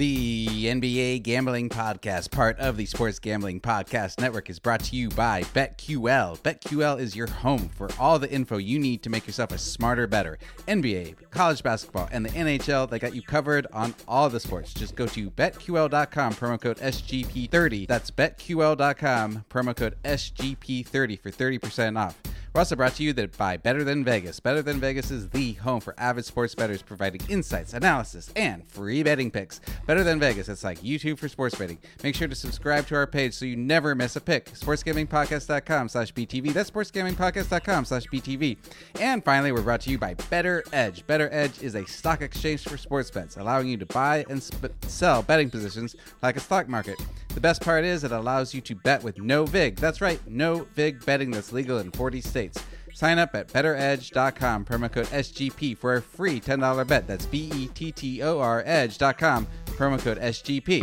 The NBA Gambling Podcast, part of the Sports Gambling Podcast Network, is brought to you by BetQL. BetQL is your home for all the info you need to make yourself a smarter, better. NBA, college basketball, and the NHL, they got you covered on all the sports. Just go to BetQL.com, promo code SGP30. That's BetQL.com, promo code SGP30 for 30% off. We're also brought to you by Better Than Vegas. Better Than Vegas is the home for avid sports bettors, providing insights, analysis, and free betting picks. Better Than Vegas, it's like YouTube for sports betting. Make sure to subscribe to our page so you never miss a pick. SportsGamingPodcast.com/BTV. That's SportsGamingPodcast.com/BTV. And finally, we're brought to you by Better Edge. Better Edge is a stock exchange for sports bets, allowing you to buy and sell betting positions like a stock market. The best part is it allows you to bet with no VIG. That's right, no VIG betting that's legal in 40 states. Sign up at BetterEdge.com, promo code SGP for a free $10 bet. That's BETTOR Edge.com, promo code SGP.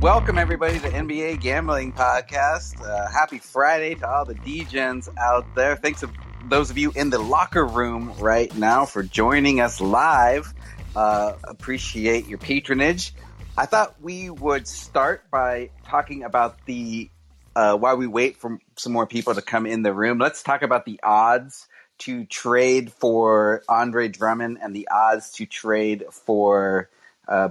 Welcome, everybody, to NBA Gambling Podcast. Happy Friday to all the D-Gens out there. Thanks to those of you in the locker room right now for joining us live. Appreciate your patronage. I thought we would start by talking about the while we wait for some more people to come in the room, let's talk about the odds to trade for Andre Drummond and the odds to trade for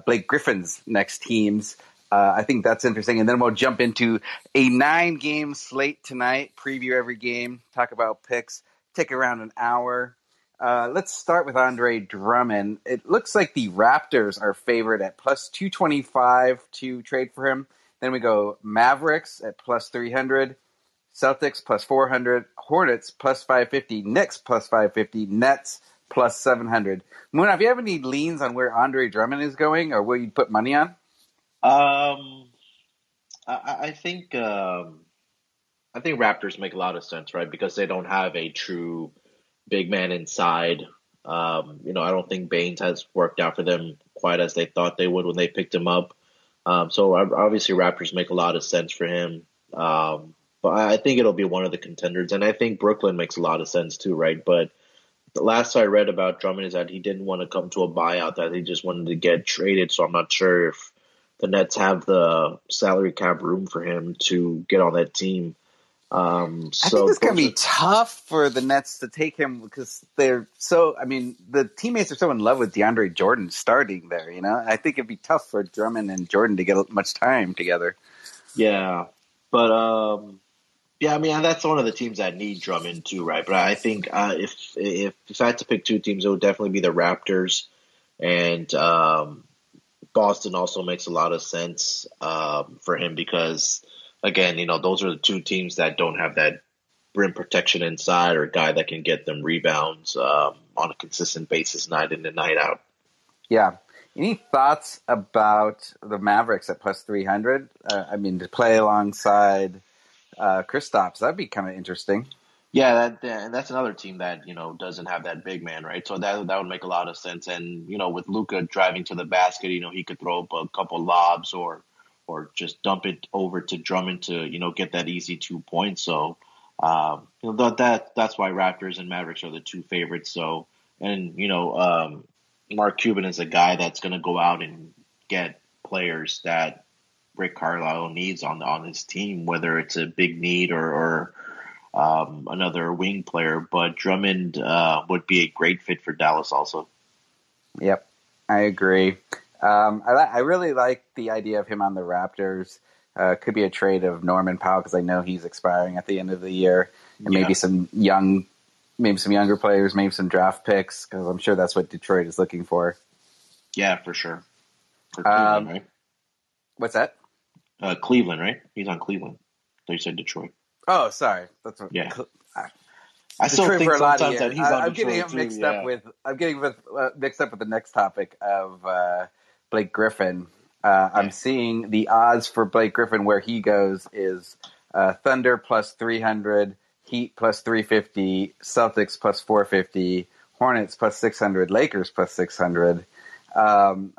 Blake Griffin's next teams. I think that's interesting. And then we'll jump into a 9-game slate tonight, preview every game, talk about picks, take around an hour. Let's start with Andre Drummond. It looks like the Raptors are favored at plus 225 to trade for him. Then we go Mavericks at plus 300, Celtics plus 400, Hornets plus 550, Knicks plus 550, Nets plus 700. Moon, if you have any leans on where Andre Drummond is going or where you'd put money on? I think Raptors make a lot of sense, right? Because they don't have a true big man inside. I don't think Baines has worked out for them quite as they thought they would when they picked him up. So obviously Raptors make a lot of sense for him. But I think it'll be one of the contenders, and I think Brooklyn makes a lot of sense too, right? But the last I read about Drummond is that he didn't want to come to a buyout, that he just wanted to get traded. So I'm not sure if the Nets have the salary cap room for him to get on that team. I think it's going to be tough for the Nets to take him because the teammates are so in love with DeAndre Jordan starting there, you know? I think it'd be tough for Drummond and Jordan to get much time together. Yeah. But, that's one of the teams that need Drummond too, right? But I think if I had to pick two teams, it would definitely be the Raptors and Boston also makes a lot of sense for him because, again, those are the two teams that don't have that rim protection inside or a guy that can get them rebounds on a consistent basis night in and night out. Yeah. Any thoughts about the Mavericks at plus 300? To play alongside Kristaps, that'd be kind of interesting. Yeah, that's another team that, doesn't have that big man, right? So that would make a lot of sense. And, with Luka driving to the basket, he could throw up a couple lobs or just dump it over to Drummond to, get that easy 2 points. So that's why Raptors and Mavericks are the two favorites. So, and, Mark Cuban is a guy that's going to go out and get players that Rick Carlisle needs on his team, whether it's a big need or another wing player, but Drummond would be a great fit for Dallas also. Yep, I agree. I really like the idea of him on the Raptors. Could be a trade of Norman Powell because I know he's expiring at the end of the year, and yeah. Maybe some younger players, maybe some draft picks because I'm sure that's what Detroit is looking for. Yeah, for sure. For Cleveland, right? What's that? Cleveland, right? He's on Cleveland. You said Detroit. Oh, sorry. That's what, yeah. I still think sometimes that he's on I'm getting him mixed too, up yeah. with. I'm getting mixed up with the next topic of Blake Griffin. I'm seeing the odds for Blake Griffin where he goes is Thunder plus 300, Heat plus 350, Celtics plus 450, Hornets plus 600, Lakers plus 600. I'm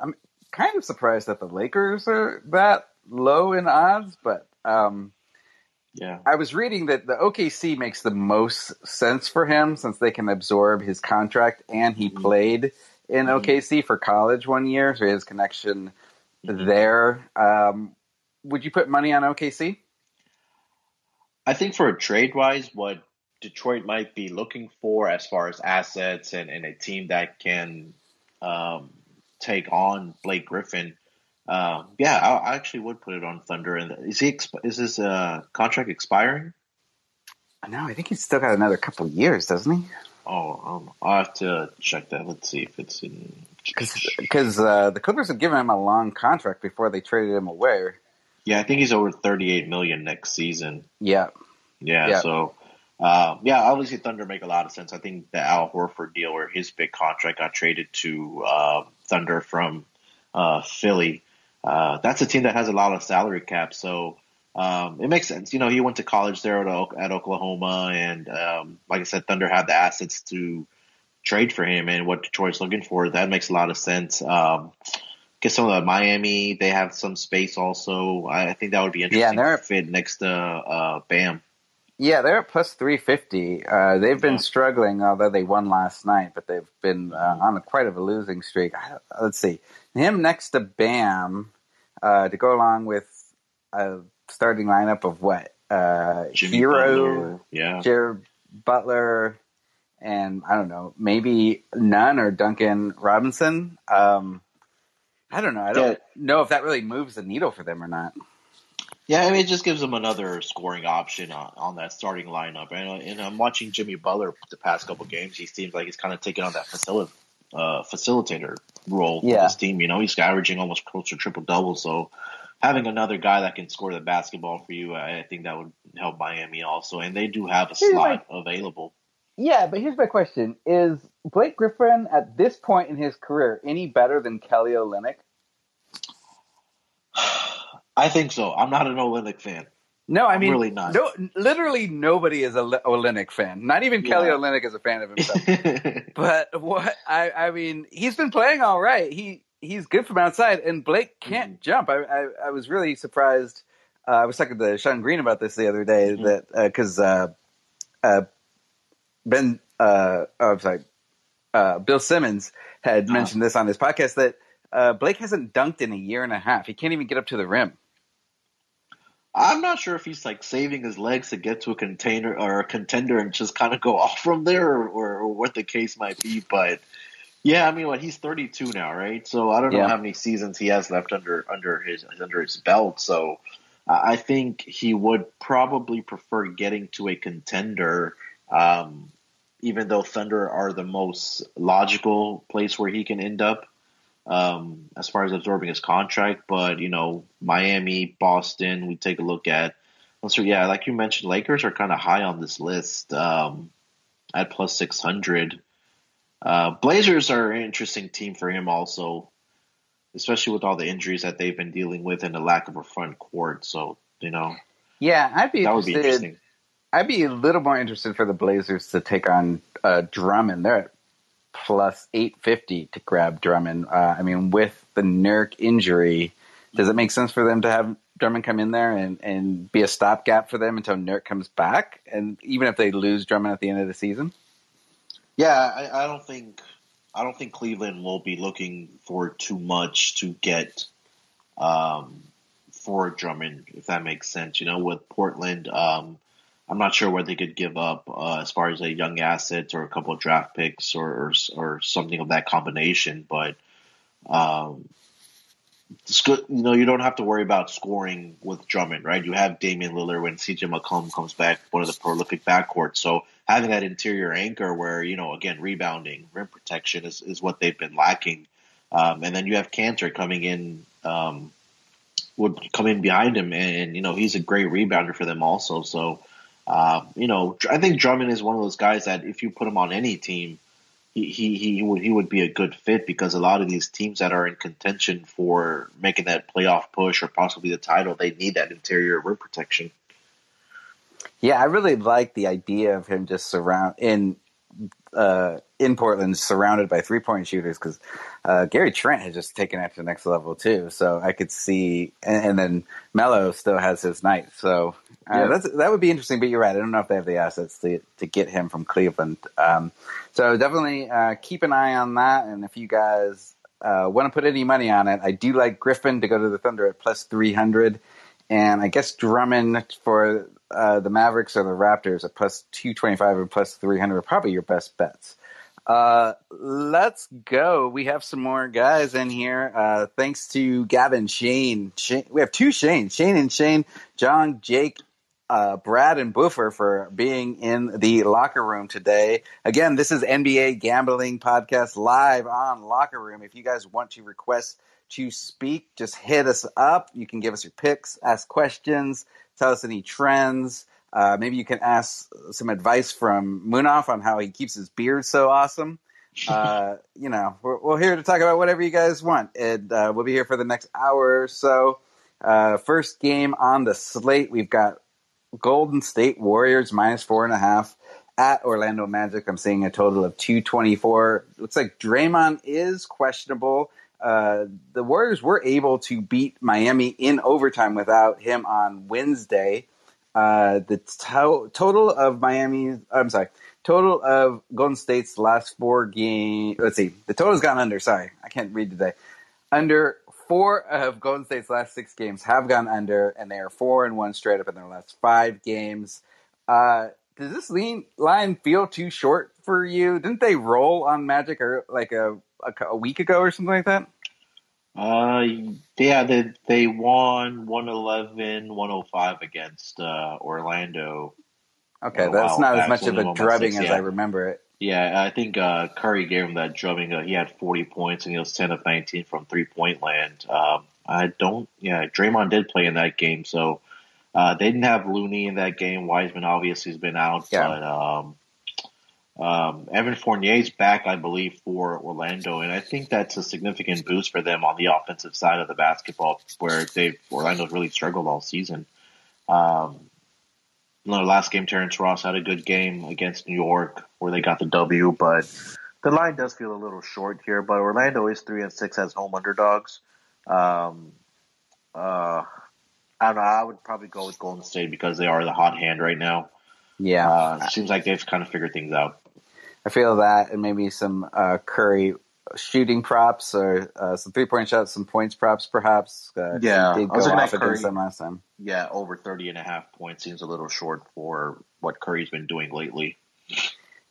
kind of surprised that the Lakers are that low in odds, but yeah, I was reading that the OKC makes the most sense for him since they can absorb his contract, and he played in OKC for college one year, so he has connection there. Would you put money on OKC? I think for a trade-wise, what Detroit might be looking for as far as assets and a team that can take on Blake Griffin, yeah, I actually would put it on Thunder. And is his contract expiring? No, I think he's still got another couple of years, doesn't he? Oh, I'll have to check that. Let's see if it's in. Because the Clippers have given him a long contract before they traded him away. Yeah, I think he's over $38 million next season. Yeah. Yeah. So, yeah, obviously Thunder make a lot of sense. I think the Al Horford deal where his big contract got traded to Thunder from Philly. That's a team that has a lot of salary cap, so it makes sense. You know, he went to college there at Oklahoma, and like I said, Thunder had the assets to trade for him, and what Detroit's looking for, that makes a lot of sense. Get some of the Miami, they have some space also. I think that would be interesting to fit next to Bam. Yeah, they're at plus 350. They've been struggling, although they won last night, but they've been on quite of a losing streak. Let's see. Him next to Bam to go along with a starting lineup of what? Hero, Jared Butler, and I don't know, maybe Nunn or Duncan Robinson. I don't know. I don't know if that really moves the needle for them or not. Yeah, I mean, it just gives them another scoring option on that starting lineup. And I'm watching Jimmy Butler the past couple games. He seems like he's kind of taking on that facilitator role for this team. You know, he's averaging almost close to triple-double. So having another guy that can score the basketball for you, I think that would help Miami also. And they do have a slot available. Yeah, but here's my question. Is Blake Griffin at this point in his career any better than Kelly Olynyk? I think so. I'm not an Olynyk fan. No, I mean, I'm really not. No, literally nobody is an Olynyk fan. Not even Kelly Olynyk is a fan of himself. But what I mean, he's been playing all right. He's good from outside, and Blake can't jump. I was really surprised. I was talking to Sean Green about this the other day that because Bill Simmons had mentioned this on his podcast that Blake hasn't dunked in a year and a half. He can't even get up to the rim. I'm not sure if he's like saving his legs to get to a container or a contender and just kind of go off from there or what the case might be. But yeah, I mean, what he's 32 now, right? So I don't know how many seasons he has left under his belt. So I think he would probably prefer getting to a contender, even though Thunder are the most logical place where he can end up. As far as absorbing his contract, but you know, Miami, Boston, we take a look at. So yeah, like you mentioned, Lakers are kind of high on this list at plus 600. Blazers are an interesting team for him also, especially with all the injuries that they've been dealing with and the lack of a front court. So you know, yeah, that would be interesting. I'd be a little more interested for the Blazers to take on Drummond. They're plus 850 to grab Drummond. I mean, with the Nurk injury, does it make sense for them to have Drummond come in there and be a stopgap for them until Nurk comes back? And even if they lose Drummond at the end of the season? Yeah, I don't think Cleveland will be looking for too much to get for Drummond, if that makes sense. You know, with Portland, I'm not sure what they could give up as far as a young asset or a couple of draft picks or something of that combination. But it's good, you know, you don't have to worry about scoring with Drummond, right? You have Damian Lillard when CJ McCollum comes back, one of the prolific backcourts. So having that interior anchor where, you know, again, rebounding, rim protection is what they've been lacking. And then you have Kanter coming in behind him, and you know, he's a great rebounder for them also. So you know, I think Drummond is one of those guys that if you put him on any team, he would be a good fit, because a lot of these teams that are in contention for making that playoff push or possibly the title, they need that interior rim protection. Yeah, I really like the idea of him just surround in in Portland surrounded by three-point shooters, because Gary Trent has just taken it to the next level too. So I could see – and then Melo still has his night. So that would be interesting, but you're right. I don't know if they have the assets to get him from Cleveland. So definitely keep an eye on that. And if you guys want to put any money on it, I do like Griffin to go to the Thunder at plus 300. And I guess Drummond for the Mavericks or the Raptors at plus 225 and plus 300 are probably your best bets. Let's go. We have some more guys in here. Thanks to Gavin, Shane. We have two Shanes, Shane and Shane, John, Jake, Brad, and Boofer for being in the locker room today. Again, this is NBA Gambling Podcast live on Locker Room. If you guys want to request to speak, just hit us up. You can give us your picks, ask questions, tell us any trends. Maybe you can ask some advice from Munaf on how he keeps his beard so awesome. We're here to talk about whatever you guys want. And we'll be here for the next hour or so. First game on the slate, we've got Golden State Warriors minus 4.5 at Orlando Magic. I'm seeing a total of 224. Looks like Draymond is questionable. The Warriors were able to beat Miami in overtime without him on Wednesday. The total of Golden State's last four games. Let's see. The total's gone under. Sorry, I can't read today. Under four of Golden State's last six games have gone under, and they are 4-1 straight up in their last five games. Does this line feel too short for you? Didn't they roll on Magic or like a week ago or something like that? They won 111-105 against Orlando. Okay, that's not as much of a drubbing as I remember it. Yeah, I think Curry gave him that drubbing. He had 40 points and he was 10 of 19 from 3-point land. Draymond did play in that game, so they didn't have Looney in that game. Wiseman obviously has been out, but Evan Fournier's back, I believe, for Orlando, and I think that's a significant boost for them on the offensive side of the basketball, where Orlando's really struggled all season. Last game, Terrence Ross had a good game against New York, where they got the W, but the line does feel a little short here. But Orlando is 3-6 as home underdogs. I don't know. I would probably go with Golden State because they are the hot hand right now. Yeah, seems like they've kind of figured things out. I feel that, and maybe some Curry shooting props or some 3-point shots, some points props, perhaps. He did go off against them last time. Yeah, over 30.5 points seems a little short for what Curry's been doing lately.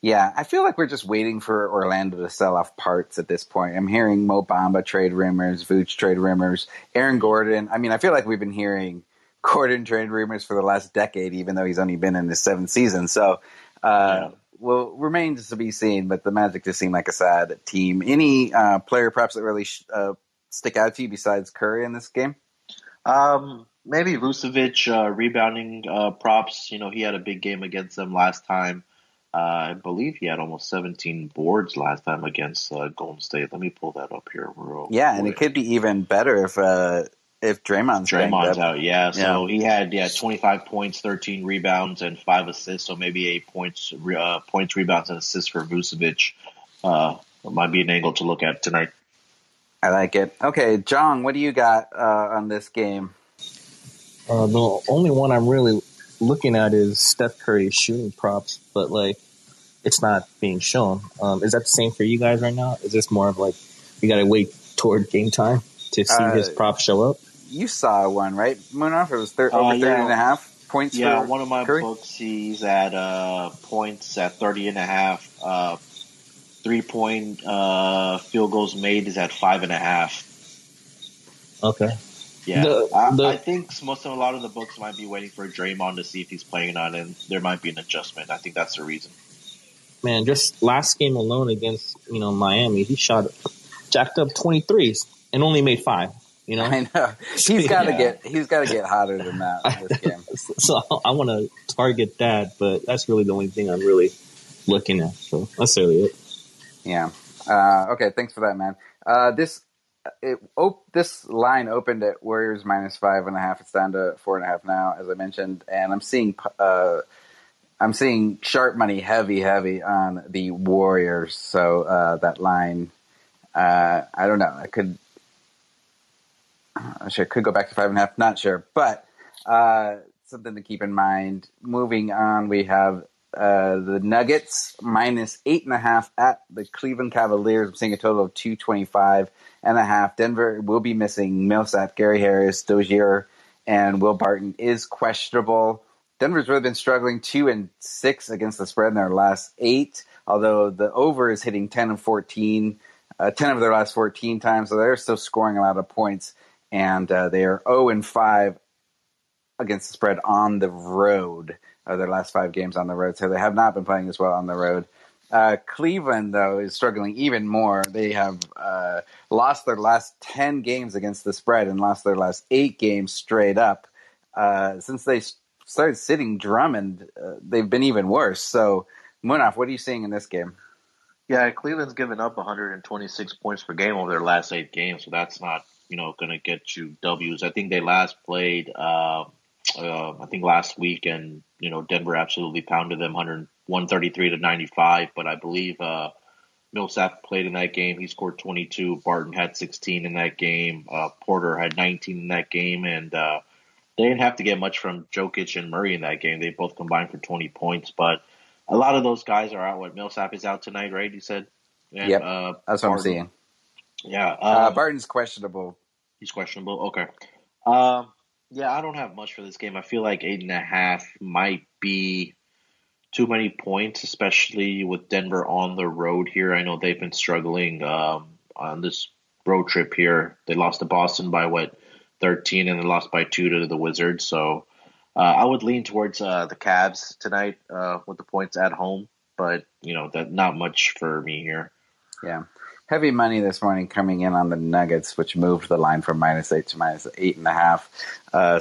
Yeah, I feel like we're just waiting for Orlando to sell off parts at this point. I'm hearing Mo Bamba trade rumors, Vooch trade rumors, Aaron Gordon. I mean, I feel like we've been hearing Gordon trade rumors for the last decade, even though he's only been in his 7th season. So Well, remains to be seen, but the Magic just seem like a sad team. Any player props that really stick out to you besides Curry in this game? Maybe Vucevic rebounding props. You know, he had a big game against them last time. I believe he had almost 17 boards last time against Golden State. Let me pull that up here real quick. And it could be even better if Draymond's out, yeah. So he had 25 points, 13 rebounds, and 5 assists. So maybe 8 points, rebounds, and assists for Vucevic. Might be an angle to look at tonight. I like it. Okay, John, what do you got on this game? The only one I'm really looking at is Steph Curry's shooting props, but it's not being shown. Is that the same for you guys right now? Is this more of we got to wait toward game time to see his props show up? You saw one, right, Munaf? It was over 30.5 points. Yeah, one of my books, he's at points at 30.5. 3-point field goals made is at 5.5. Okay. Yeah, I think a lot of the books might be waiting for Draymond to see if he's playing or not, and there might be an adjustment. I think that's the reason. Man, just last game alone against Miami, he jacked up 23s and only made 5. I know he's got to get hotter than that in this game. So I want to target that, but that's really the only thing I'm really looking at. So that's really it. Yeah. Okay. Thanks for that, man. This line opened at Warriors minus 5.5. It's down to 4.5 now, as I mentioned, and I'm seeing I'm seeing sharp money heavy on the Warriors. So that line, I don't know. I could go back to 5.5. Not sure, but something to keep in mind. Moving on, we have the Nuggets minus 8.5 at the Cleveland Cavaliers. I'm seeing a total of 225.5. Denver will be missing Millsap, Gary Harris, Dozier, and Will Barton is questionable. Denver's really been struggling 2-6 against the spread in their last 8, although the over is hitting 10 of their last 14 times, so they're still scoring a lot of points, and they are 0-5 against the spread on the road, their last 5 games on the road, so they have not been playing as well on the road. Cleveland, though, is struggling even more. They have lost their last 10 games against the spread and lost their last 8 games straight up. Since they started sitting Drummond, they've been even worse. So, Munaf, what are you seeing in this game? Yeah, Cleveland's given up 126 points per game over their last 8 games, so that's not, going to get you W's. I think they last played, last week, and, Denver absolutely pounded them 133-95, but I believe Millsap played in that game. He scored 22. Barton had 16 in that game. Porter had 19 in that game, and they didn't have to get much from Jokic and Murray in that game. They both combined for 20 points, but a lot of those guys are out. What, Millsap is out tonight, right? You said? And, yep, that's what Barton. I'm seeing. Yeah. Barton's questionable. He's questionable? Okay. Yeah, I don't have much for this game. I feel like 8.5 might be too many points, especially with Denver on the road here. I know they've been struggling on this road trip here. They lost to Boston by, 13, and they lost by 2 to the Wizards. So I would lean towards the Cavs tonight with the points at home, but, not much for me here. Yeah. Heavy money this morning coming in on the Nuggets, which moved the line from -8 to -8.5.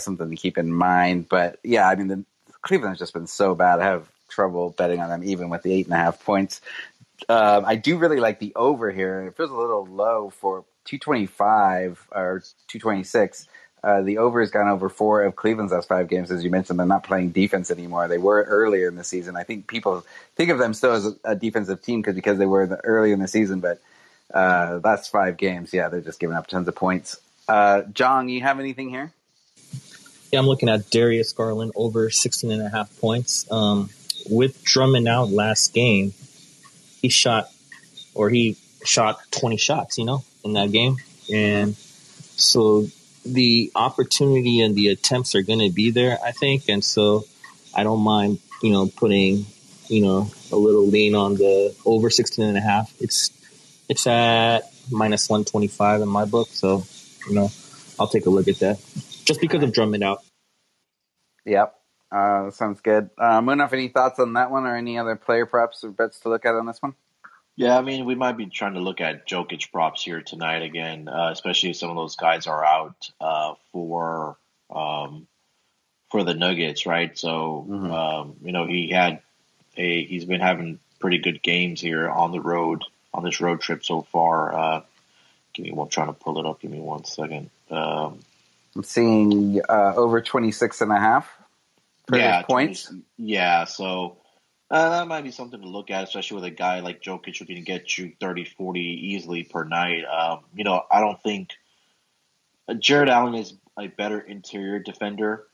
Something to keep in mind. But, yeah, I mean, Cleveland's just been so bad. I have trouble betting on them, even with the 8.5 points. I do really like the over here. It feels a little low for 225 or 226. The over has gone over 4 of Cleveland's last 5 games. As you mentioned, they're not playing defense anymore. They were earlier in the season. I think people think of them still as a defensive team because they were early in the season. But last 5 games, yeah, they're just giving up tons of points. John, you have anything here? Yeah, I'm looking at Darius Garland over 16.5 points. With Drummond out last game, he shot 20 shots, in that game. And so the opportunity and the attempts are going to be there, I think. And so I don't mind, putting, a little lean on the over 16.5. It's at -125 in my book. So, I'll take a look at that just because of Drummond out. Yep. Sounds good. Munaf, any thoughts on that one or any other player props or bets to look at on this one? Yeah, I mean, we might be trying to look at Jokic props here tonight again, especially if some of those guys are out for the Nuggets, right? So, mm-hmm. He's been having pretty good games here on the road, on this road trip so far. Trying to pull it up. Give me one second. I'm seeing over 26.5. Yeah, points. Yeah, so that might be something to look at, especially with a guy like Jokic who can get you 30, 40 easily per night. I don't think Jared Allen is a better interior defender,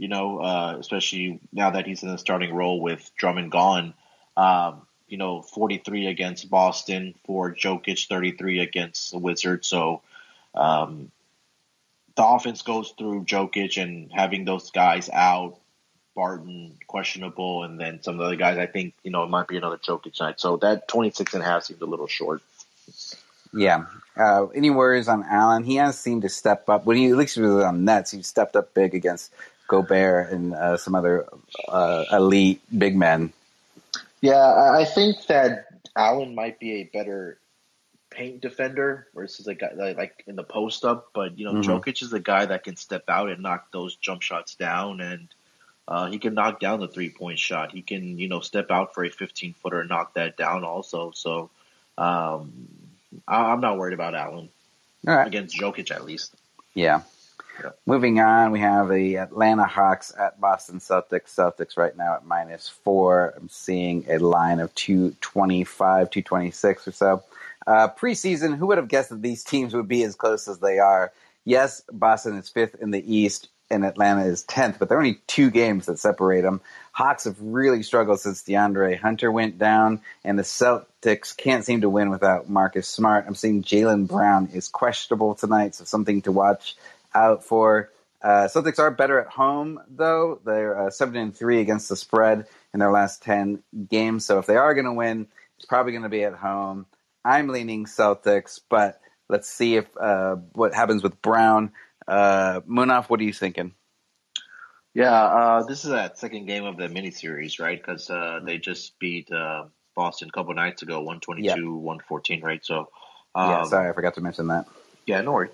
especially now that he's in the starting role with Drummond gone. 43 against Boston for Jokic, 33 against the Wizards. So, the offense goes through Jokic, and having those guys out, Barton questionable, and then some of the other guys, I think, it might be another Jokic night. So that 26.5 seems a little short. Yeah. Any worries on Allen? He has seemed to step up. At least he was on Nets, he stepped up big against Gobert and some other elite big men. Yeah, I think that Allen might be a better paint defender versus a guy like in the post up, but mm-hmm. Jokic is a guy that can step out and knock those jump shots down, and he can knock down the 3-point shot. He can, step out for a 15-footer and knock that down also. So I'm not worried about Allen. All right. Against Jokic, at least. Yeah. Moving on, we have the Atlanta Hawks at Boston Celtics. Celtics right now at -4. I'm seeing a line of 225, 226 or so. Preseason, who would have guessed that these teams would be as close as they are? Yes, Boston is 5th in the East and Atlanta is 10th, but there are only 2 games that separate them. Hawks have really struggled since DeAndre Hunter went down, and the Celtics can't seem to win without Marcus Smart. I'm seeing Jaylen Brown is questionable tonight, so something to watch out for. Celtics are better at home, though. They're 7-3 against the spread in their last 10 games, so if they are going to win, it's probably going to be at home. I'm leaning Celtics, but let's see if what happens with Brown. Munaf, what are you thinking? Yeah, this is that second game of the miniseries, right? Because they just beat Boston a couple nights ago, 122-114, right? So, yeah, sorry, I forgot to mention that. Yeah, no worries.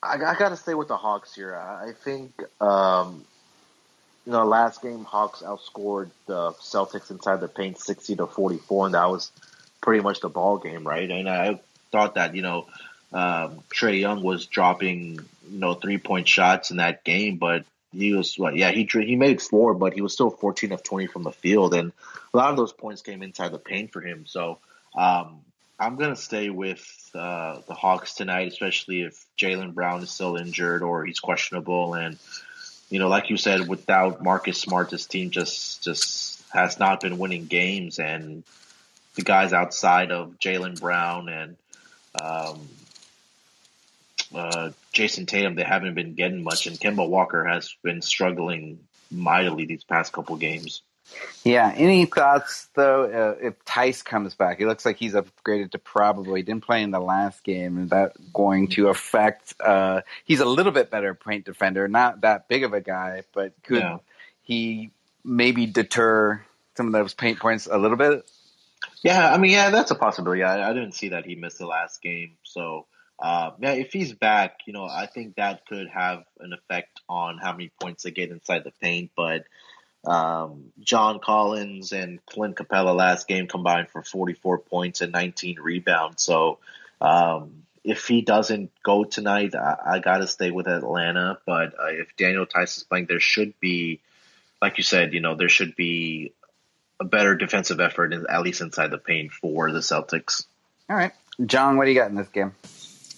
I got to stay with the Hawks here. I think, last game, Hawks outscored the Celtics inside the paint 60-44, and that was pretty much the ball game, right? And I thought that, Trae Young was dropping, 3-point shots in that game, but he was he made 4, but he was still 14 of 20 from the field, and a lot of those points came inside the paint for him. So I'm gonna stay with the Hawks tonight, especially if Jaylen Brown is still injured or he's questionable. And like you said, without Marcus Smart, this team just has not been winning games, and the guys outside of Jaylen Brown and Jason Tatum, they haven't been getting much, and Kemba Walker has been struggling mightily these past couple games. Yeah, any thoughts though? If Tice comes back, it looks like he's upgraded to probably didn't play in the last game. Is that going to affect? He's a little bit better paint defender, not that big of a guy, but could he maybe deter some of those paint points a little bit? Yeah, I mean, that's a possibility. I didn't see that he missed the last game, so. If he's back, I think that could have an effect on how many points they get inside the paint. But John Collins and Clint Capella last game combined for 44 points and 19 rebounds. So if he doesn't go tonight, I got to stay with Atlanta. But if Daniel Tice is playing, there should be, like you said, there should be a better defensive effort, at least inside the paint for the Celtics. All right. John, what do you got in this game?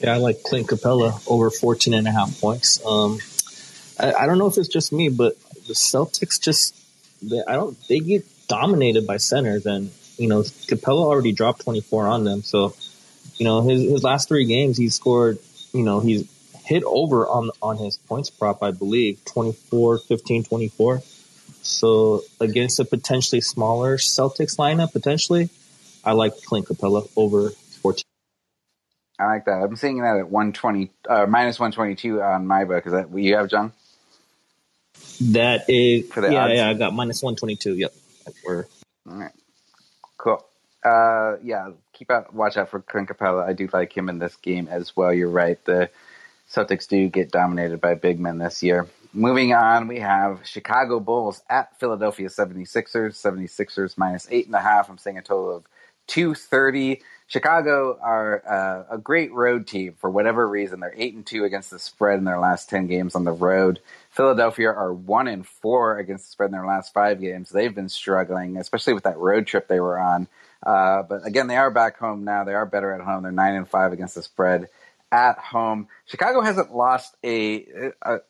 Yeah, I like Clint Capella over 14.5 points. I don't know if it's just me, but the Celtics they get dominated by centers, and Capella already dropped 24 on them. So his last 3 games he scored. He's hit over on his points prop, I believe 24, 15, 24. So against a potentially smaller Celtics lineup, I like Clint Capella over 14. I like that. I'm seeing that at -122 on my book. Is that what you have, John? That is for the odds? I got -122. Yep. All right. Cool. Watch out for Clint Capella. I do like him in this game as well. You're right. The Celtics do get dominated by big men this year. Moving on, we have Chicago Bulls at Philadelphia 76ers. 76ers -8.5. I'm seeing a total of 230. Chicago are a great road team for whatever reason. They're 8-2 against the spread in their last 10 games on the road. Philadelphia are 1-4 against the spread in their last 5 games. They've been struggling, especially with that road trip they were on. But again, they are back home now. They are better at home. They're 9-5 against the spread at home. Chicago hasn't lost this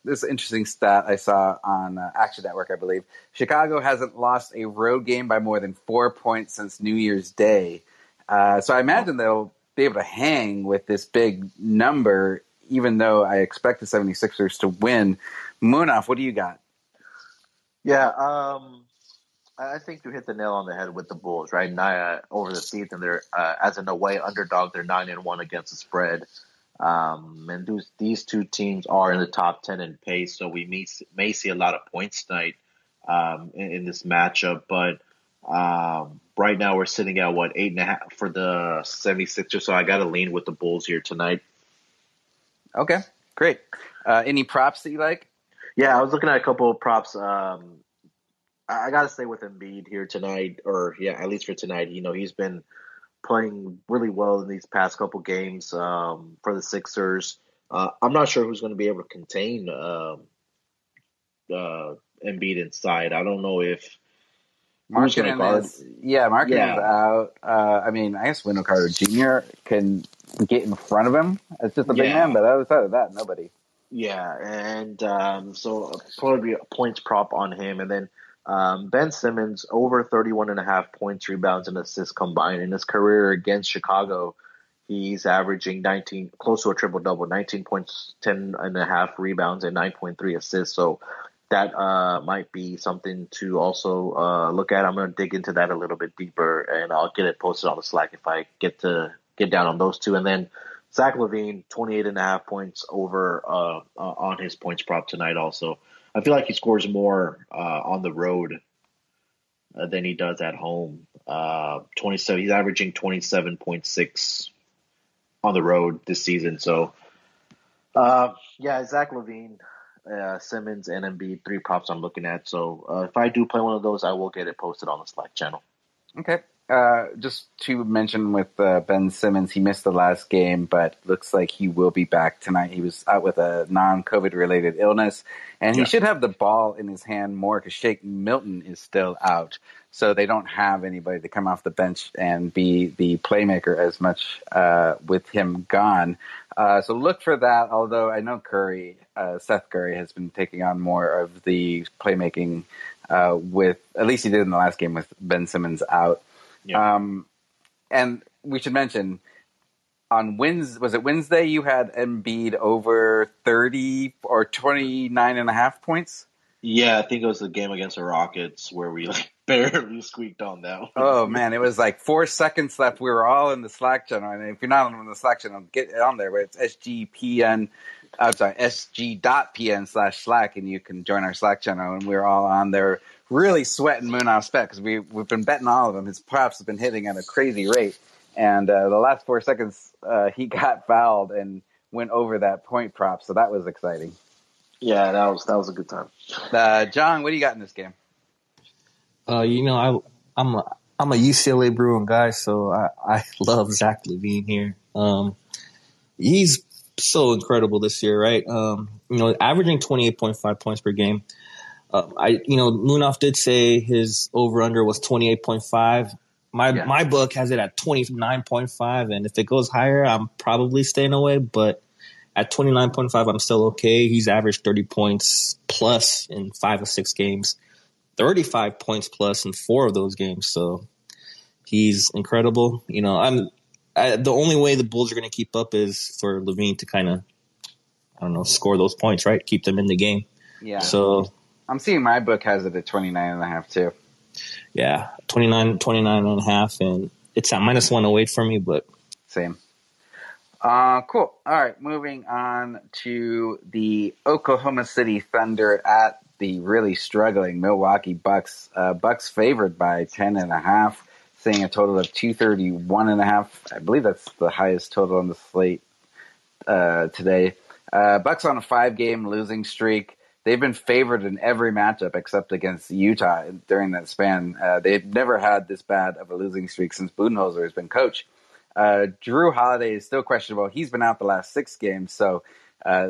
is an interesting stat I saw on Action Network, I believe. Chicago hasn't lost a road game by more than 4 points since New Year's Day. So I imagine they'll be able to hang with this big number, even though I expect the 76ers to win. Munaf, what do you got? Yeah, I think you hit the nail on the head with the Bulls, right? 9 over the season, they're as an away underdog, they're 9-1 against the spread. And these 2 teams are in the top 10 in pace, so we may see a lot of points tonight in this matchup, but. Right now we're sitting at 8.5 for the 76ers, so I got to lean with the Bulls here tonight. Okay, great. Any props that you like? Yeah, I was looking at a couple of props. I got to stay with Embiid here tonight, at least for tonight. He's been playing really well in these past couple games for the Sixers. I'm not sure who's going to be able to contain Embiid inside. I don't know if who's going to guard. Markkanen is out. I mean, I guess Wendell Carter Jr. can get in front of him. It's just a big man, but outside of that, nobody. Yeah, and so probably a points prop on him. And then Ben Simmons, over 31.5 points, rebounds, and assists combined. In his career against Chicago, he's averaging close to a triple-double, 19 points, 10.5 rebounds, and 9.3 assists. So that might be something to also look at. I'm going to dig into that a little bit deeper, and I'll get it posted on the Slack if I get to get down on those two. And then Zach LaVine, 28.5 points over on his points prop tonight also. I feel like he scores more on the road than he does at home. He's averaging 27.6 on the road this season. So, Zach LaVine, Simmons, and Embiid, three props I'm looking at. So if I do play one of those, I will get it posted on the Slack channel. Okay. Just to mention with Ben Simmons, he missed the last game, but looks like he will be back tonight. He was out with a non-COVID-related illness, and he should have the ball in his hand more because Shake Milton is still out. So they don't have anybody to come off the bench and be the playmaker as much with him gone. So look for that, although I know Seth Curry has been taking on more of the playmaking with – at least he did in the last game with Ben Simmons out. Yeah. And we should mention on Wednesday you had Embiid over 30 or 29.5 points? Yeah, I think it was the game against the Rockets where we barely squeaked on that one. Oh man, it was 4 seconds left. We were all in the Slack channel, and if you're not on the Slack channel, get on there. But it's sg.pn/Slack, and you can join our Slack channel. And we were all on there, really sweating Munaf's bet because we've been betting all of them. His props have been hitting at a crazy rate, and the last 4 seconds he got fouled and went over that point prop. So that was exciting. Yeah, that was a good time. John, what do you got in this game? I'm a UCLA Bruin guy, so I love Zach LaVine here. He's so incredible this year, right? Averaging 28.5 points per game. Munaf did say his over-under was 28.5. My book has it at 29.5, and if it goes higher, I'm probably staying away. But at 29.5, I'm still okay. He's averaged 30 points plus in 5 of 6 games, 35 points plus in 4 of those games. So he's incredible. The only way the Bulls are going to keep up is for LaVine to kind of, score those points, right? Keep them in the game. Yeah. So I'm seeing my book has it at 29.5 too. Yeah, 29.5, and it's at minus 108 for me, but same. Cool. All right, moving on to the Oklahoma City Thunder at the really struggling Milwaukee Bucks. Bucks favored by 10.5, seeing a total of 231.5. I believe that's the highest total on the slate today. Bucks on a 5-game losing streak. They've been favored in every matchup except against Utah during that span. They've never had this bad of a losing streak since Budenholzer has been coach. Jrue Holiday is still questionable. He's been out the last 6 games, so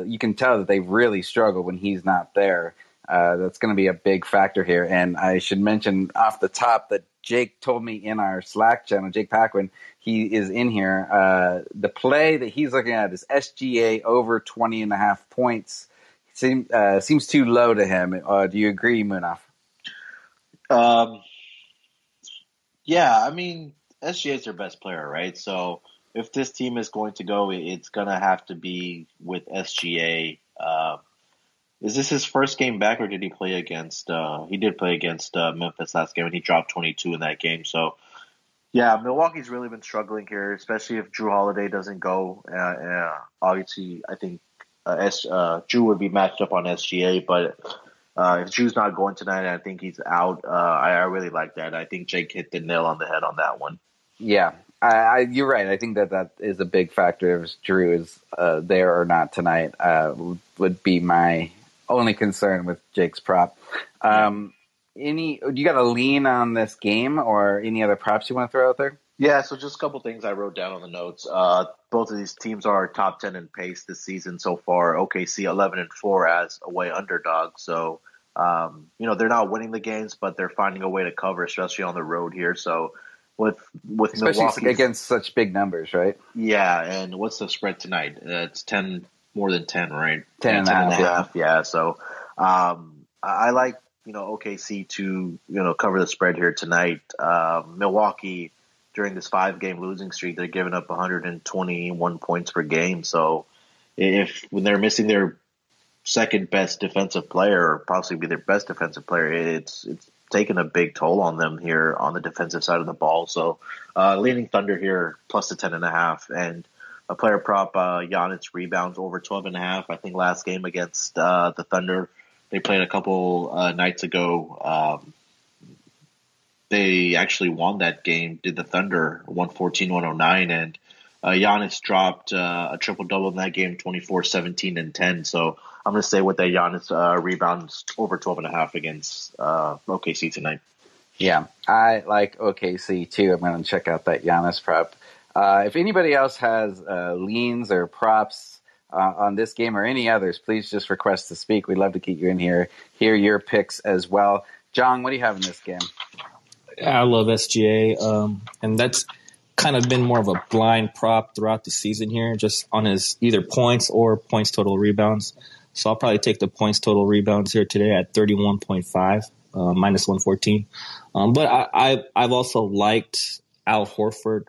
you can tell that they really struggle when he's not there. That's going to be a big factor here. And I should mention off the top that Jake told me in our Slack channel, Jake Paquin, he is in here. The play that he's looking at is SGA over 20.5 points. Seems too low to him. Do you agree, Munaf? SGA is their best player, right? So if this team is going to go, it's going to have to be with SGA. Is this his first game back, or did he play against he did play against Memphis last game, and he dropped 22 in that game. So, yeah, Milwaukee's really been struggling here, especially if Jrue Holiday doesn't go. Obviously, I think Jrue would be matched up on SGA, but if Drew's not going tonight, I think he's out. I really like that. I think Jake hit the nail on the head on that one. Yeah, you're right. I think that is a big factor if Jrue is there or not tonight would be my only concern with Jake's prop. Do you got a lean on this game or any other props you want to throw out there? Yeah, so just a couple things I wrote down on the notes. Both of these teams are top 10 in pace this season so far. OKC 11-4 as away underdog. So, they're not winning the games, but they're finding a way to cover, especially on the road here. So with Milwaukee against such big numbers, right? Yeah, and what's the spread tonight? It's 10, more than 10, right? 10 and a half. Yeah, so I like, OKC to, cover the spread here tonight. Milwaukee, during this 5-game losing streak, they're giving up 121 points per game. So when they're missing their second best defensive player, or possibly their best defensive player, it's taken a big toll on them here on the defensive side of the ball. So leaning Thunder here, plus the 10.5, and a player prop, Giannis rebounds over 12.5. I think last game against the Thunder, they played a couple nights ago. They actually won that game, did the Thunder, 114-109, and Giannis dropped a triple-double in that game, 24, 17, and 10. So I'm going to say with that, Giannis rebounds over 12.5 against OKC tonight. Yeah, I like OKC too. I'm going to check out that Giannis prop. If anybody else has leans or props on this game or any others, please just request to speak. We'd love to keep you in here, hear your picks as well. John, what do you have in this game? I love SGA, and that's kind of been more of a blind prop throughout the season here, just on his either points or points total rebounds. So I'll probably take the points total rebounds here today at 31.5, minus 114. But I've also liked Al Horford,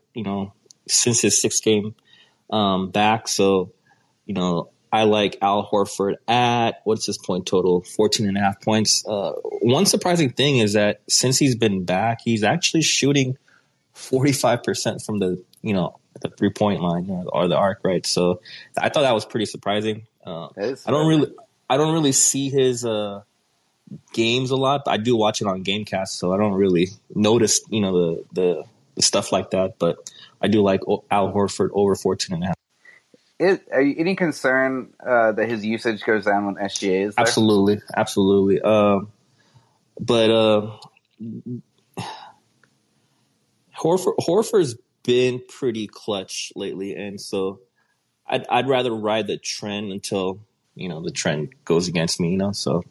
since his 6th game back. So, I like Al Horford at, what's his point total? 14.5 points. One surprising thing is that since he's been back, he's actually shooting 45% from the, the 3-point line or the arc, right? So I thought that was pretty surprising. I don't really see his games a lot, but I do watch it on Gamecast, so I don't really notice, the stuff like that. But I do like Al Horford over 14.5. Are you any concern that his usage goes down when SGA is there? Absolutely. But Horford's been pretty clutch lately, and so I'd rather ride the trend until the trend goes against me. So.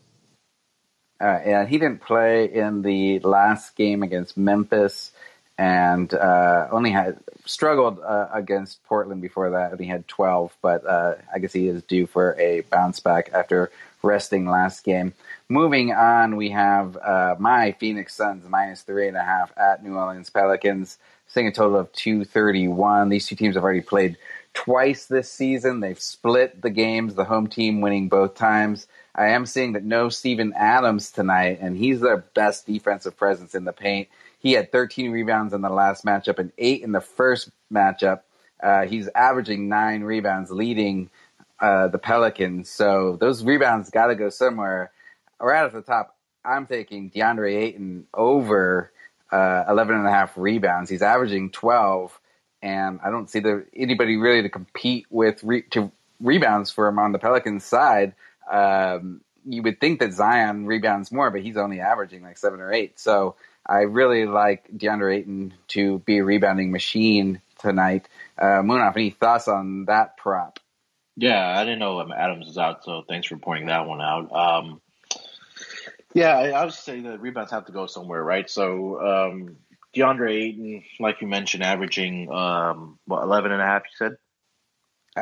All right, yeah, he didn't play in the last game against Memphis, and only had. Struggled against Portland before that, and he had 12, but I guess he is due for a bounce back after resting last game. Moving on, we have my Phoenix Suns minus 3.5 at New Orleans Pelicans, seeing a total of 231. These two teams have already played twice this season. They've split the games, the home team winning both times. I am seeing that no Steven Adams tonight, and he's their best defensive presence in the paint. He had 13 rebounds in the last matchup and 8 in the first matchup. He's averaging 9 rebounds, leading the Pelicans. So those rebounds got to go somewhere. Right off the top, I'm taking DeAndre Ayton over 11.5 rebounds. He's averaging 12, and I don't see anybody really to compete with to rebounds for him on the Pelicans' side. You would think that Zion rebounds more, but he's only averaging like 7 or 8. So I really like DeAndre Ayton to be a rebounding machine tonight. Munaf, any thoughts on that prop? Yeah, I didn't know Adams was out, so thanks for pointing that one out. Yeah, I was saying that rebounds have to go somewhere, right? So DeAndre Ayton, like you mentioned, averaging 11.5, you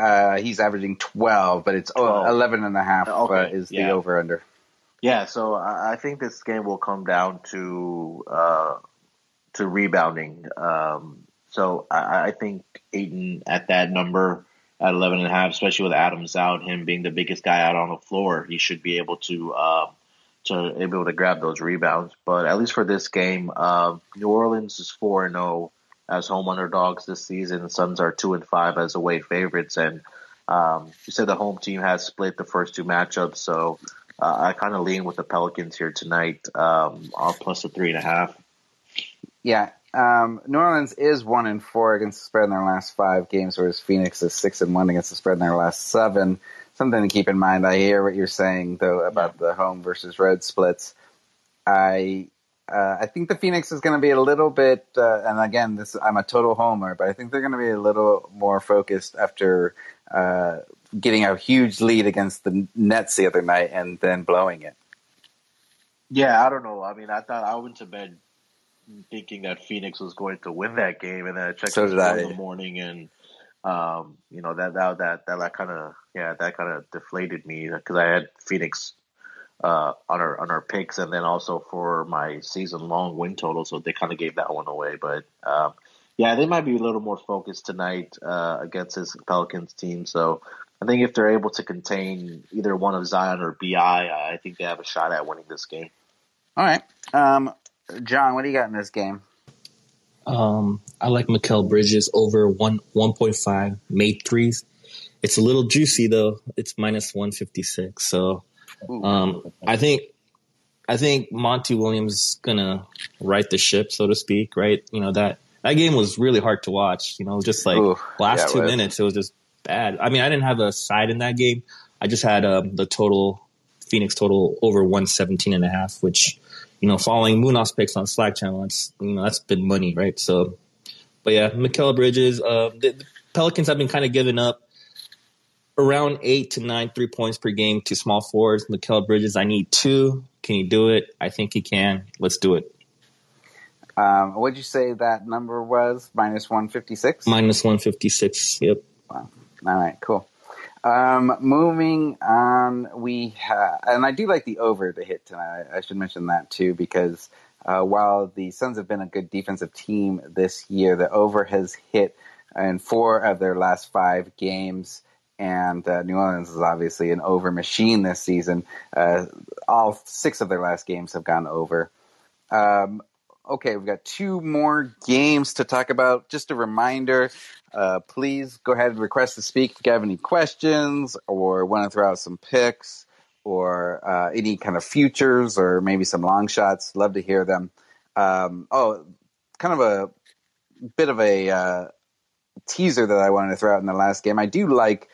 said? He's averaging 12, but it's 11.5 is the over-under. Yeah, so I think this game will come down to rebounding. So I think Ayton at that number, at 11.5, especially with Adams out, him being the biggest guy out on the floor, he should be able to grab those rebounds. But at least for this game, New Orleans is 4-0 as home underdogs this season. Suns are 2-5 as away favorites, and you said the home team has split the first two matchups, so. I kind of lean with the Pelicans here tonight, plus the 3.5. Yeah, New Orleans is 1-4 against the spread in their last 5 games, whereas Phoenix is 6-1 against the spread in their last 7. Something to keep in mind. I hear what you're saying though about the home versus road splits. I I think the Phoenix is going to be a little bit, and again, this I'm a total homer, but I think they're going to be a little more focused after getting a huge lead against the Nets the other night and then blowing it. Yeah, I don't know. I mean, I thought I went to bed thinking that Phoenix was going to win that game, and then I checked out in the morning, and you know that kind of deflated me because I had Phoenix on our picks, and then also for my season long win total, so they kind of gave that one away. But yeah, they might be a little more focused tonight against this Pelicans team. So I think if they're able to contain either one of Zion or BI, I think they have a shot at winning this game. All right. John, what do you got in this game? I like Mikal Bridges over 1.5 made threes. It's a little juicy though. It's minus 156. So I think Monty Williams is gonna right the ship, so to speak. Right? You know that game was really hard to watch. You know, just like last 2 minutes, it was just bad. I mean, I didn't have a side in that game. I just had the total Phoenix total over 117.5, which, you know, following Munoz picks on Slack channel, it's, you know, that's been money, right? So, but yeah, Mikal Bridges. The Pelicans have been kind of giving up around 8 to 9 3 points per game to small forwards. Mikal Bridges, I need 2. Can he do it? I think he can. Let's do it. What'd you say that number was? Minus 156? Minus 156, yep. Wow. All right, cool. Moving on, we have, and I do like the over to hit tonight. I should mention that too, because while the Suns have been a good defensive team this year, the over has hit in 4 of their last 5 games. And New Orleans is obviously an over machine this season. All 6 of their last games have gone over. Okay, we've got 2 more games to talk about. Just a reminder, please go ahead and request to speak if you have any questions or want to throw out some picks or any kind of futures or maybe some long shots. Love to hear them. Kind of a bit of a teaser that I wanted to throw out in the last game. I do like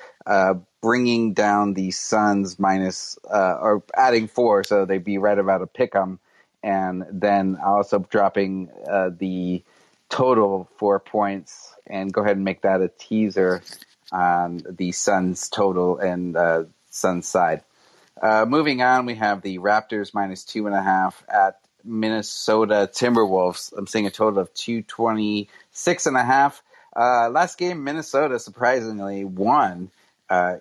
bringing down the Suns minus or adding 4, so they'd be right about a pick 'em, and then also dropping the total 4 points, and go ahead and make that a teaser on the Suns total and Suns side. Moving on, we have the Raptors minus 2.5 at Minnesota Timberwolves. I'm seeing a total of 226.5. Last game, Minnesota surprisingly won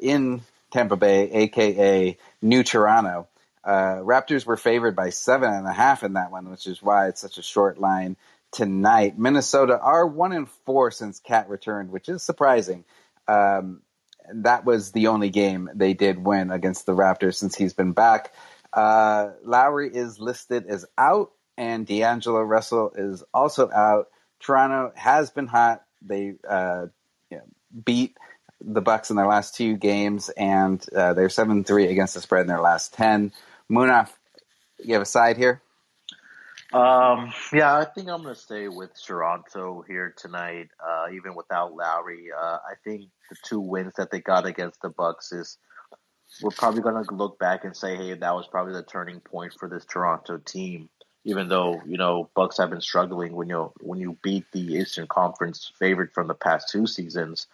in Tampa Bay, aka New Toronto. Raptors were favored by 7.5 in that one, which is why it's such a short line tonight. Minnesota are 1-4 since Cat returned, which is surprising. That was the only game they did win against the Raptors since he's been back. Lowry is listed as out, and D'Angelo Russell is also out. Toronto has been hot. They beat the Bucks in their last 2 games, and they're 7-3 against the spread in their last 10. Munaf, you have a side here? Yeah, I think I'm going to stay with Toronto here tonight, even without Lowry. I think the 2 wins that they got against the Bucks is we're probably going to look back and say, hey, that was probably the turning point for this Toronto team. Even though, you know, Bucks have been struggling, when you beat the Eastern Conference favorite from the past 2 seasons,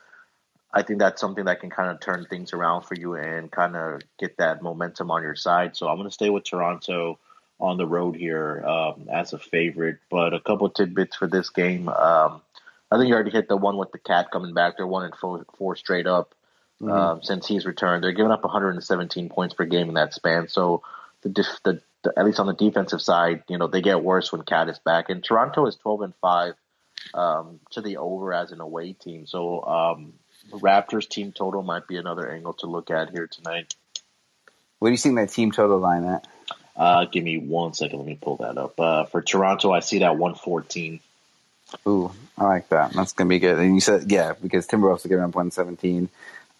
I think that's something that can kind of turn things around for you and kind of get that momentum on your side. So I'm going to stay with Toronto on the road here as a favorite. But a couple tidbits for this game. I think you already hit the one with the Cat coming back. They're 1-4 straight up since he's returned. They're giving up 117 points per game in that span. So at least on the defensive side, you know, they get worse when Cat is back. And Toronto is 12-5 to the over as an away team. So Raptors team total might be another angle to look at here tonight. Where do you see that team total line at? Give me one second. Let me pull that up. For Toronto, I see that 114. Ooh, I like that. That's going to be good. And you said, yeah, because Timberwolves are giving up 117.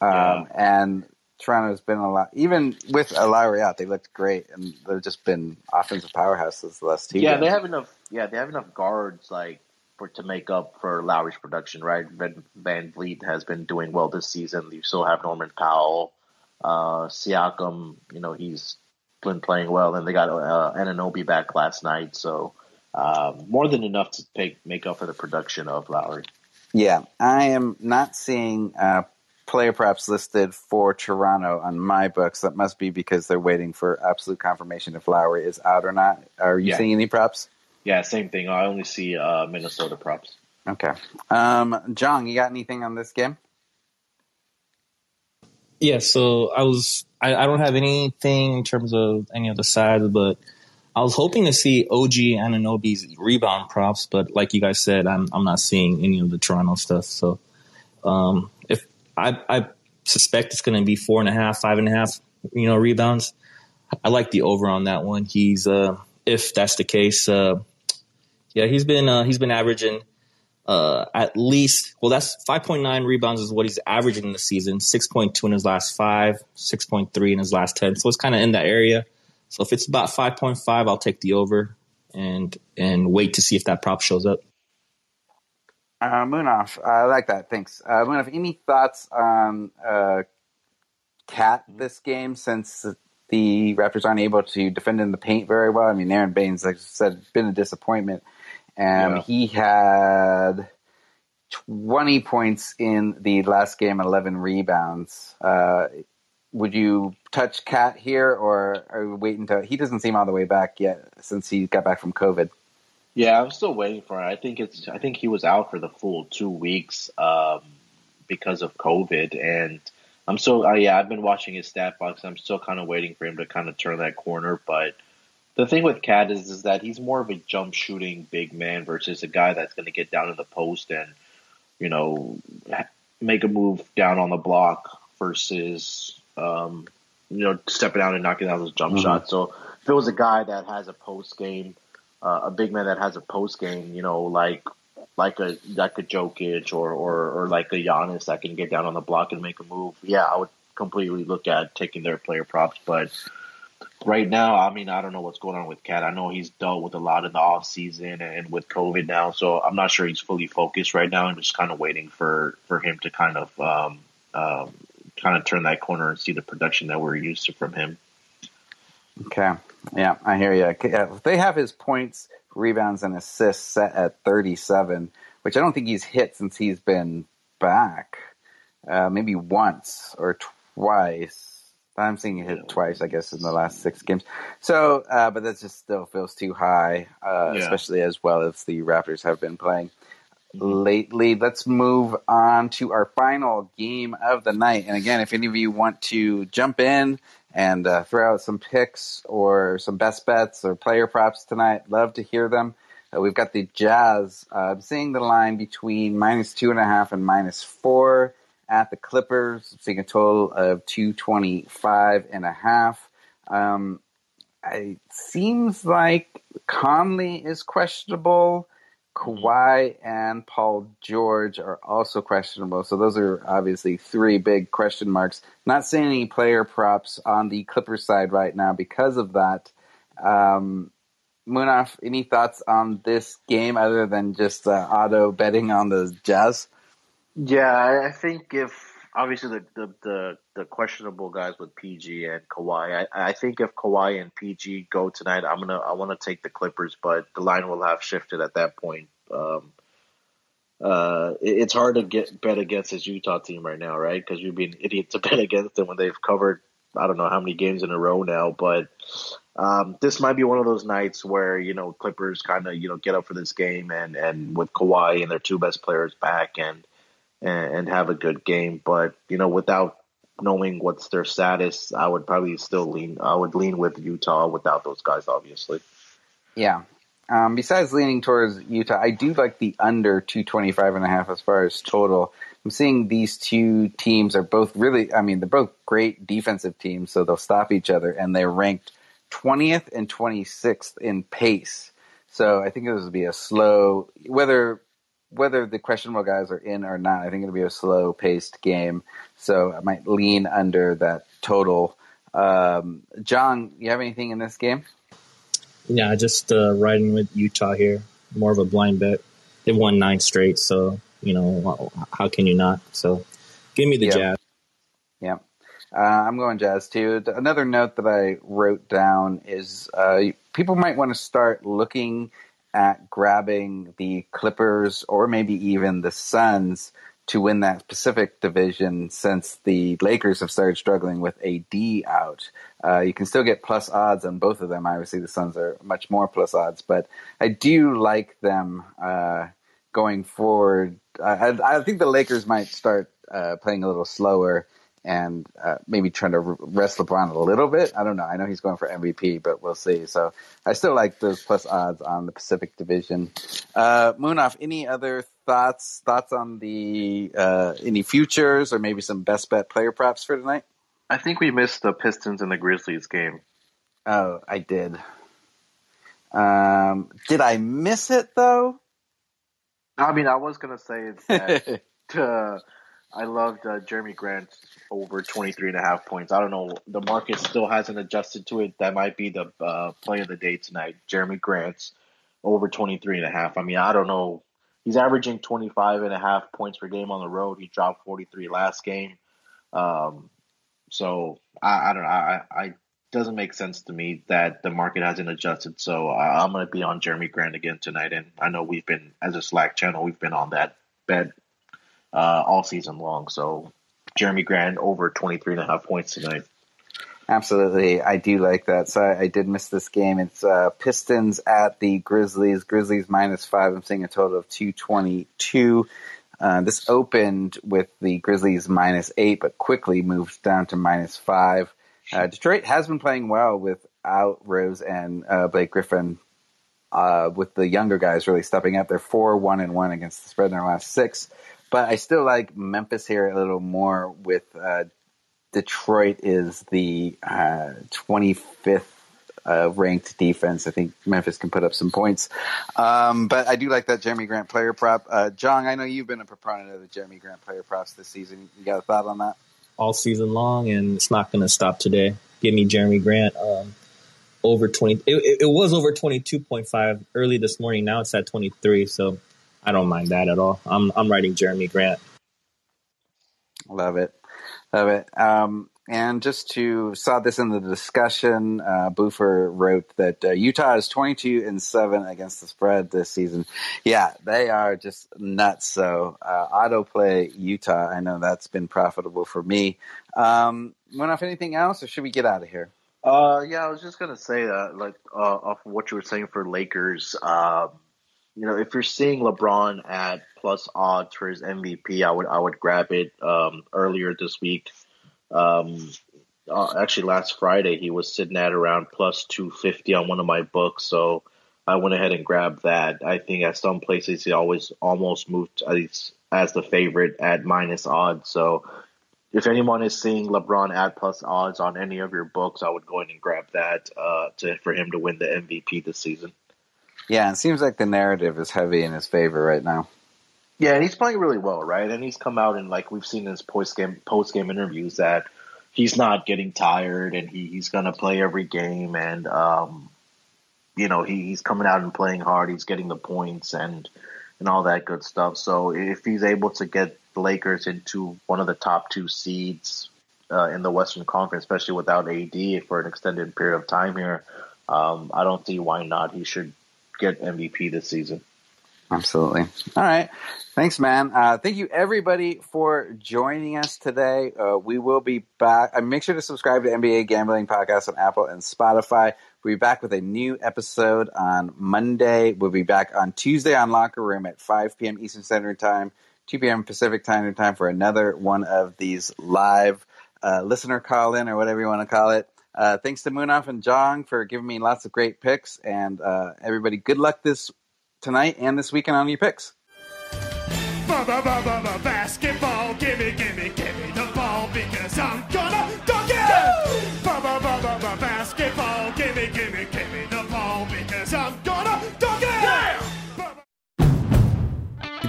And Toronto's been a lot, even with Lowry out, they looked great, and they've just been offensive powerhouses the last 2 games. They have enough guards like to make up for Lowry's production, right? Van Vliet has been doing well this season. You still have Norman Powell, Siakam, you know, he's been playing well, and they got Anunoby back last night, so more than enough to make up for the production of Lowry. Yeah, I am not seeing player props listed for Toronto on my books. That must be because they're waiting for absolute confirmation if Lowry is out or not. Are you seeing any props? Yeah, same thing. I only see Minnesota props. Okay. John, you got anything on this game? Yeah, so I don't have anything in terms of any of the sides, but I was hoping to see OG Anunoby's rebound props, but like you guys said, I'm not seeing any of the Toronto stuff. So if I suspect it's going to be 4.5, 5.5, rebounds. I like the over on that one. He's if that's the case, he's been averaging at least, that's 5.9 rebounds is what he's averaging in the season, 6.2 in his last 5, 6.3 in his last 10. So it's kind of in that area. So if it's about 5.5, I'll take the over and wait to see if that prop shows up. Munaf, I like that. Thanks. Munaf, any thoughts on Cat this game since the Raptors aren't able to defend in the paint very well? I mean, Aaron Baines, like I said, been a disappointment. He had 20 points in the last game and 11 rebounds. Would you touch Cat here or wait until – he doesn't seem all the way back yet since he got back from COVID. Yeah, I'm still waiting for it. I think he was out for the full 2 weeks because of COVID. And I'm still I've been watching his stat box. I'm still kind of waiting for him to kind of turn that corner. But the thing with Cat is that he's more of a jump-shooting big man versus a guy that's going to get down to the post and, make a move down on the block versus – stepping out and knocking down those jump shots. So if it was a guy that has a post game, a big man that has a post game, like a Jokic or like a Giannis that can get down on the block and make a move. Yeah, I would completely look at taking their player props. But right now, I don't know what's going on with Cat. I know he's dealt with a lot in the off season and with COVID now, so I'm not sure he's fully focused right now. I'm just kind of waiting for him to kind of turn that corner and see the production that we're used to from him. Okay. Yeah, I hear you. They have his points, rebounds, and assists set at 37, which I don't think he's hit since he's been back. Maybe once or twice. I'm seeing it hit twice, I guess, in the last 6 games. So, but that just still feels too high, especially as well as the Raptors have been playing lately. Let's move on to our final game of the night. And again, if any of you want to jump in and throw out some picks or some best bets or player props tonight, love to hear them. We've got the Jazz. I'm seeing the line between -2.5 and -4 at the Clippers. I'm seeing a total of 225.5. It seems like Conley is questionable. Kawhi and Paul George are also questionable. So those are obviously 3 big question marks. Not seeing any player props on the Clippers side right now because of that. Munaf, any thoughts on this game other than just auto betting on the Jazz? Yeah, I think obviously the questionable guys with PG and Kawhi. I think if Kawhi and PG go tonight, I want to take the Clippers, but the line will have shifted at that point. It's hard to bet against this Utah team right now, right? Because you'd be an idiot to bet against them when they've covered I don't know how many games in a row now. But this might be one of those nights where Clippers kind of get up for this game and with Kawhi and their 2 best players back and have a good game. But, without knowing what's their status, I would probably still lean with Utah without those guys, obviously. Yeah. Besides leaning towards Utah, I do like the under 225.5 as far as total. I'm seeing these 2 teams are both really, they're both great defensive teams, so they'll stop each other, and they're ranked 20th and 26th in pace. So I think this would be a slow, whether the questionable guys are in or not, I think it'll be a slow-paced game. So I might lean under that total. John, you have anything in this game? Yeah, just riding with Utah here. More of a blind bet. They won 9 straight, so, how can you not? So give me the Jazz. Yeah. I'm going Jazz, too. Another note that I wrote down is people might want to start looking at grabbing the Clippers or maybe even the Suns to win that Pacific division, since the Lakers have started struggling with AD out. You can still get plus odds on both of them. Obviously, the Suns are much more plus odds, but I do like them going forward. I think the Lakers might start playing a little slower and maybe trying to rest LeBron a little bit. I don't know. I know he's going for MVP, but we'll see. So I still like those plus odds on the Pacific Division. Moonoff, any other thoughts on the any futures or maybe some best bet player props for tonight? I think we missed the Pistons and the Grizzlies game. Oh, I did. Did I miss it, though? I mean, I was going to say that I loved Jeremy Grant's over 23.5 points. I don't know. The market still hasn't adjusted to it. That might be the play of the day tonight. Jeremy Grant's over 23.5. I mean, I don't know. He's averaging 25.5 points per game on the road. He dropped 43 last game. So I don't know. I doesn't make sense to me that the market hasn't adjusted. So I'm going to be on Jeremy Grant again tonight. And I know we've been, as a Slack channel, we've been on that bed all season long. So Jeremy Grant over 23.5 points tonight. Absolutely. I do like that. So I did miss this game. It's Pistons at the Grizzlies. Grizzlies -5. I'm seeing a total of 222. This opened with the Grizzlies -8, but quickly moved down to -5. Detroit has been playing well without Rose and Blake Griffin, with the younger guys really stepping up. They're 4-1-1 against the spread in their last 6. But I still like Memphis here a little more, with Detroit is the 25th ranked defense. I think Memphis can put up some points. But I do like that Jeremy Grant player prop. Jong, I know you've been a proponent of the Jeremy Grant player props this season. You got a thought on that? All season long, and it's not going to stop today. Give me Jeremy Grant over 20. It was over 22.5 early this morning. Now it's at 23, so I don't mind that at all. I'm writing Jeremy Grant. Love it. And just to saw this in the discussion, Boofer wrote that Utah is 22-7 against the spread this season. Yeah, they are just nuts. So autoplay Utah. I know that's been profitable for me. Went off anything else, or should we get out of here? Yeah, I was just gonna say that, like, off of what you were saying for Lakers. You know, if you're seeing LeBron at plus odds for his MVP, I would grab it earlier this week. Actually last Friday he was sitting at around plus 250 on one of my books, so I went ahead and grabbed that. I think at some places he always almost moved at least as the favorite at minus odds. So if anyone is seeing LeBron at plus odds on any of your books, I would go ahead and grab that for him to win the MVP this season. Yeah, it seems like the narrative is heavy in his favor right now. Yeah, and he's playing really well, right? And he's come out and, like, we've seen in his post-game interviews that he's not getting tired and he's going to play every game. And, you know, he's coming out and playing hard. He's getting the points and all that good stuff. So if he's able to get the Lakers into one of the top 2 seeds in the Western Conference, especially without AD for an extended period of time here, I don't see why not. He should get MVP this season. Absolutely. All right. Thanks, man. Thank you, everybody, for joining us today. We will be back. Make sure to subscribe to NBA Gambling Podcast on Apple and Spotify. We'll be back with a new episode on Monday. We'll be back on Tuesday on Locker Room at 5 p.m. Eastern Standard Time, 2 p.m. Pacific Standard Time for another one of these live listener call-in or whatever you want to call it. Thanks to Moonoff and Jong for giving me lots of great picks. And everybody, good luck tonight and this weekend on your picks. Basketball, gimme the ball, because I'm gonna dunk it. Basketball, gimme the ball, because I'm gonna dunk it.